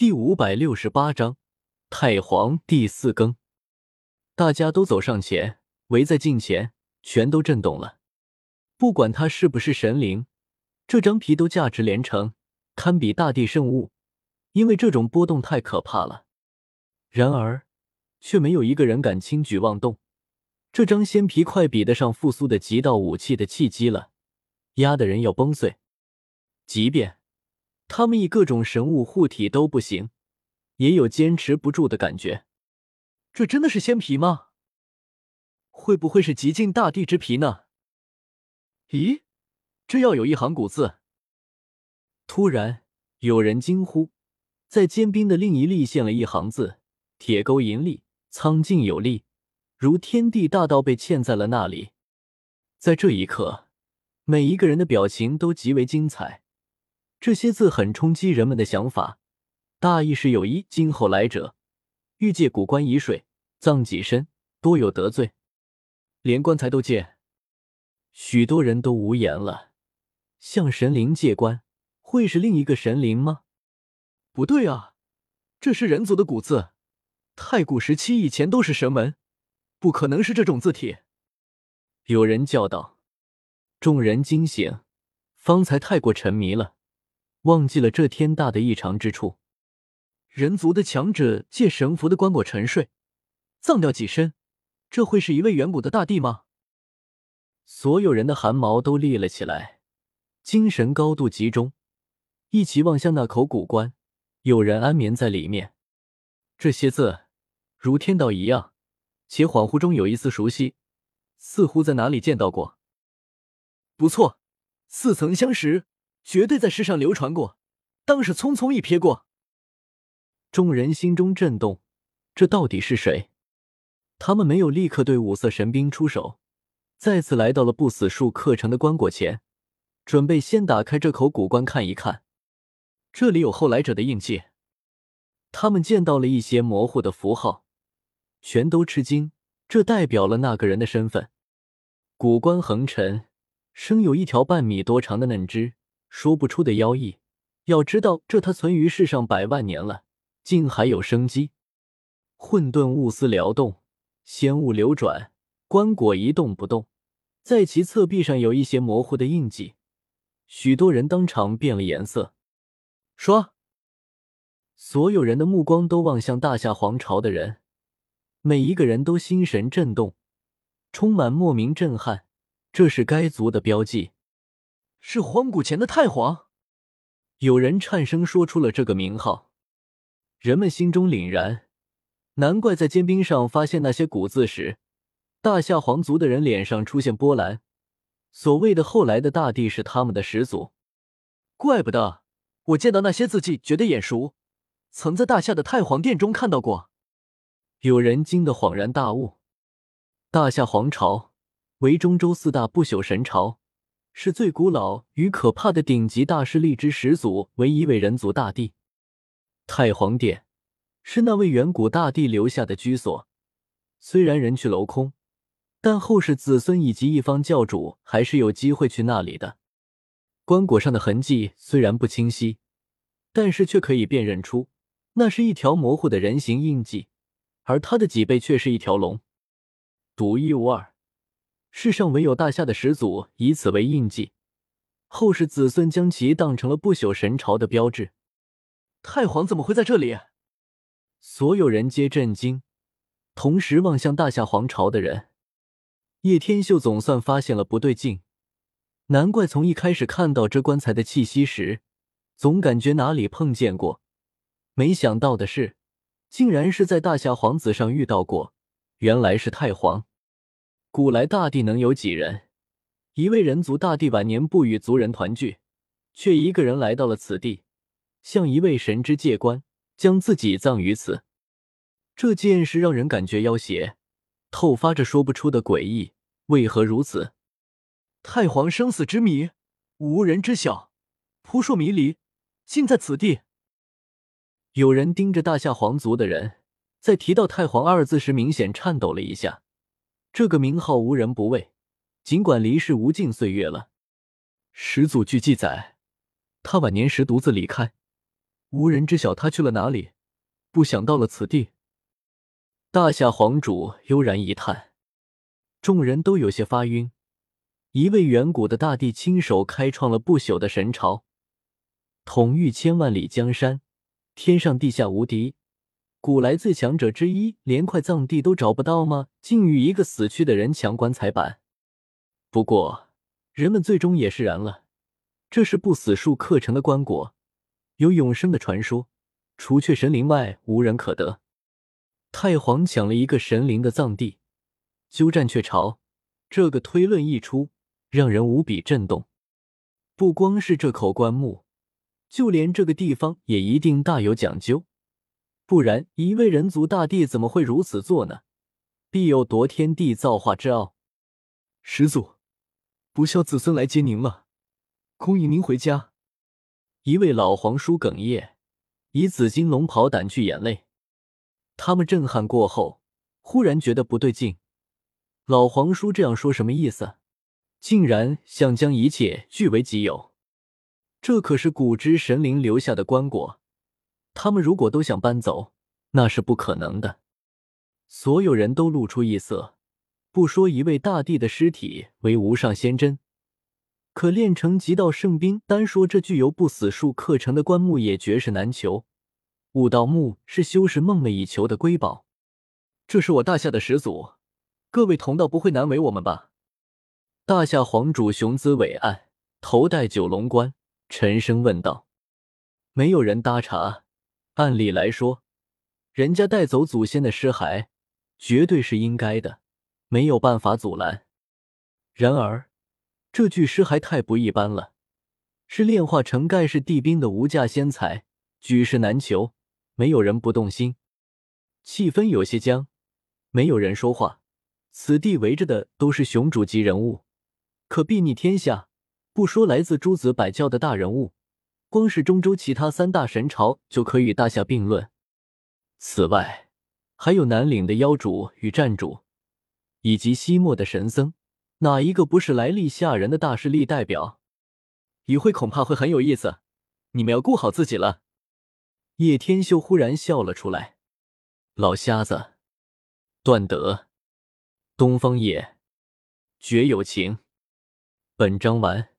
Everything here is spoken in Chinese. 第568章太皇第四更。大家都走上前，围在近前，全都震动了。不管他是不是神灵，这张皮都价值连城，堪比大地圣物，因为这种波动太可怕了。然而却没有一个人敢轻举妄动，这张仙皮快比得上复苏的极道武器的契机了，压的人要崩碎。即便他们以各种神物护体都不行，也有坚持不住的感觉。这真的是仙皮吗？会不会是极尽大地之皮呢？咦，这要有一行古字。突然有人惊呼，在坚冰的另一粒现了一行字：铁钩银力，苍劲有力，如天地大道被嵌在了那里。在这一刻，每一个人的表情都极为精彩。这些字很冲击人们的想法，大意是有一今后来者欲借古棺以水葬己身，多有得罪，连棺材都借。许多人都无言了，向神灵借棺，会是另一个神灵吗？不对啊，这是人族的古字，太古时期以前都是神门，不可能是这种字体。有人叫道。众人惊醒，方才太过沉迷了，忘记了这天大的异常之处。人族的强者借神符的棺椁沉睡，葬掉己身，这会是一位远古的大帝吗？所有人的汗毛都立了起来，精神高度集中，一起望向那口古棺，有人安眠在里面。这些字如天道一样，且恍惚中有一丝熟悉，似乎在哪里见到过。不错，似曾相识，绝对在世上流传过，当时匆匆一瞥过。众人心中震动，这到底是谁？他们没有立刻对五色神兵出手，再次来到了不死树刻成的棺椁前，准备先打开这口古棺看一看。这里有后来者的印记。他们见到了一些模糊的符号，全都吃惊，这代表了那个人的身份。古棺横陈，生有一条半米多长的嫩枝，说不出的妖异，要知道这它存于世上100万年了，竟还有生机。混沌雾丝撩动，仙雾流转，棺椁一动不动，在其侧壁上有一些模糊的印记，许多人当场变了颜色。说，所有人的目光都望向大夏皇朝的人，每一个人都心神震动，充满莫名震撼，这是该族的标记。是荒古前的太皇。有人颤声说出了这个名号。人们心中凛然，难怪在坚冰上发现那些古字时，大夏皇族的人脸上出现波澜，所谓的后来的大帝是他们的始祖。怪不得我见到那些字迹觉得眼熟，曾在大夏的太皇殿中看到过。有人惊得恍然大悟。大夏皇朝为中州4大不朽神朝，是最古老与可怕的顶级大势力之始祖，为一位人族大帝。太皇殿是那位远古大帝留下的居所，虽然人去楼空，但后世子孙以及一方教主还是有机会去那里的。棺椁上的痕迹虽然不清晰，但是却可以辨认出那是一条模糊的人形印记，而它的脊背却是一条龙，独一无二，世上唯有大夏的始祖以此为印记，后世子孙将其当成了不朽神朝的标志。太皇怎么会在这里？所有人皆震惊，同时望向大夏皇朝的人。叶天秀总算发现了不对劲，难怪从一开始看到这棺材的气息时，总感觉哪里碰见过，没想到的是竟然是在大夏皇子上遇到过，原来是太皇。古来大帝能有几人？一位人族大帝晚年不与族人团聚，却一个人来到了此地，向一位神之借棺，将自己葬于此。这件事让人感觉妖邪，透发着说不出的诡异。为何如此？太皇生死之谜，无人知晓，扑朔迷离，尽在此地。有人盯着大夏皇族的人，在提到太皇2字时明显颤抖了一下。这个名号无人不畏，尽管离世无尽岁月了。始祖据记载，他晚年时独自离开，无人知晓他去了哪里，不想到了此地。大夏皇主悠然一叹，众人都有些发晕。一位远古的大帝亲手开创了不朽的神朝，统御千万里江山，天上地下无敌，古来最强者之一，连块葬地都找不到吗？竟与一个死去的人抢棺材板。不过人们最终也释然了，这是不死树刻成的棺椁，有永生的传说，除却神灵外无人可得。太皇抢了一个神灵的葬地，鸠占鹊巢，这个推论一出，让人无比震动。不光是这口棺木，就连这个地方也一定大有讲究，不然一位人族大帝怎么会如此做呢？必有夺天地造化之傲。始祖，不孝子孙来接您了，恭迎您回家。一位老皇叔哽咽，以紫金龙袍掸去眼泪。他们震撼过后，忽然觉得不对劲。老皇叔这样说什么意思？竟然想将一切据为己有。这可是古之神灵留下的棺椁，他们如果都想搬走，那是不可能的。所有人都露出异色，不说一位大帝的尸体为无上仙珍，可炼成极道圣兵，单说这具由不死树刻成的棺木也绝世难求。五道木是修士梦寐以求的瑰宝。这是我大夏的始祖。各位同道不会难为我们吧？大夏皇主雄姿伟岸，头戴九龙冠，沉声问道。没有人搭茬，按理来说，人家带走祖先的尸骸，绝对是应该的，没有办法阻拦。然而，这具尸骸太不一般了，是炼化成盖世帝兵的无价仙材，举世难求，没有人不动心。气氛有些僵，没有人说话。此地围着的都是雄主级人物，可睥睨天下，不说来自诸子百教的大人物，光是中州其他三大神朝就可与大夏并论。此外，还有南岭的妖主与战主，以及西漠的神僧，哪一个不是来历吓人的大势力代表？一会恐怕会很有意思，你们要顾好自己了。叶天秀忽然笑了出来，老瞎子，段德。东方也，绝有情。本章完。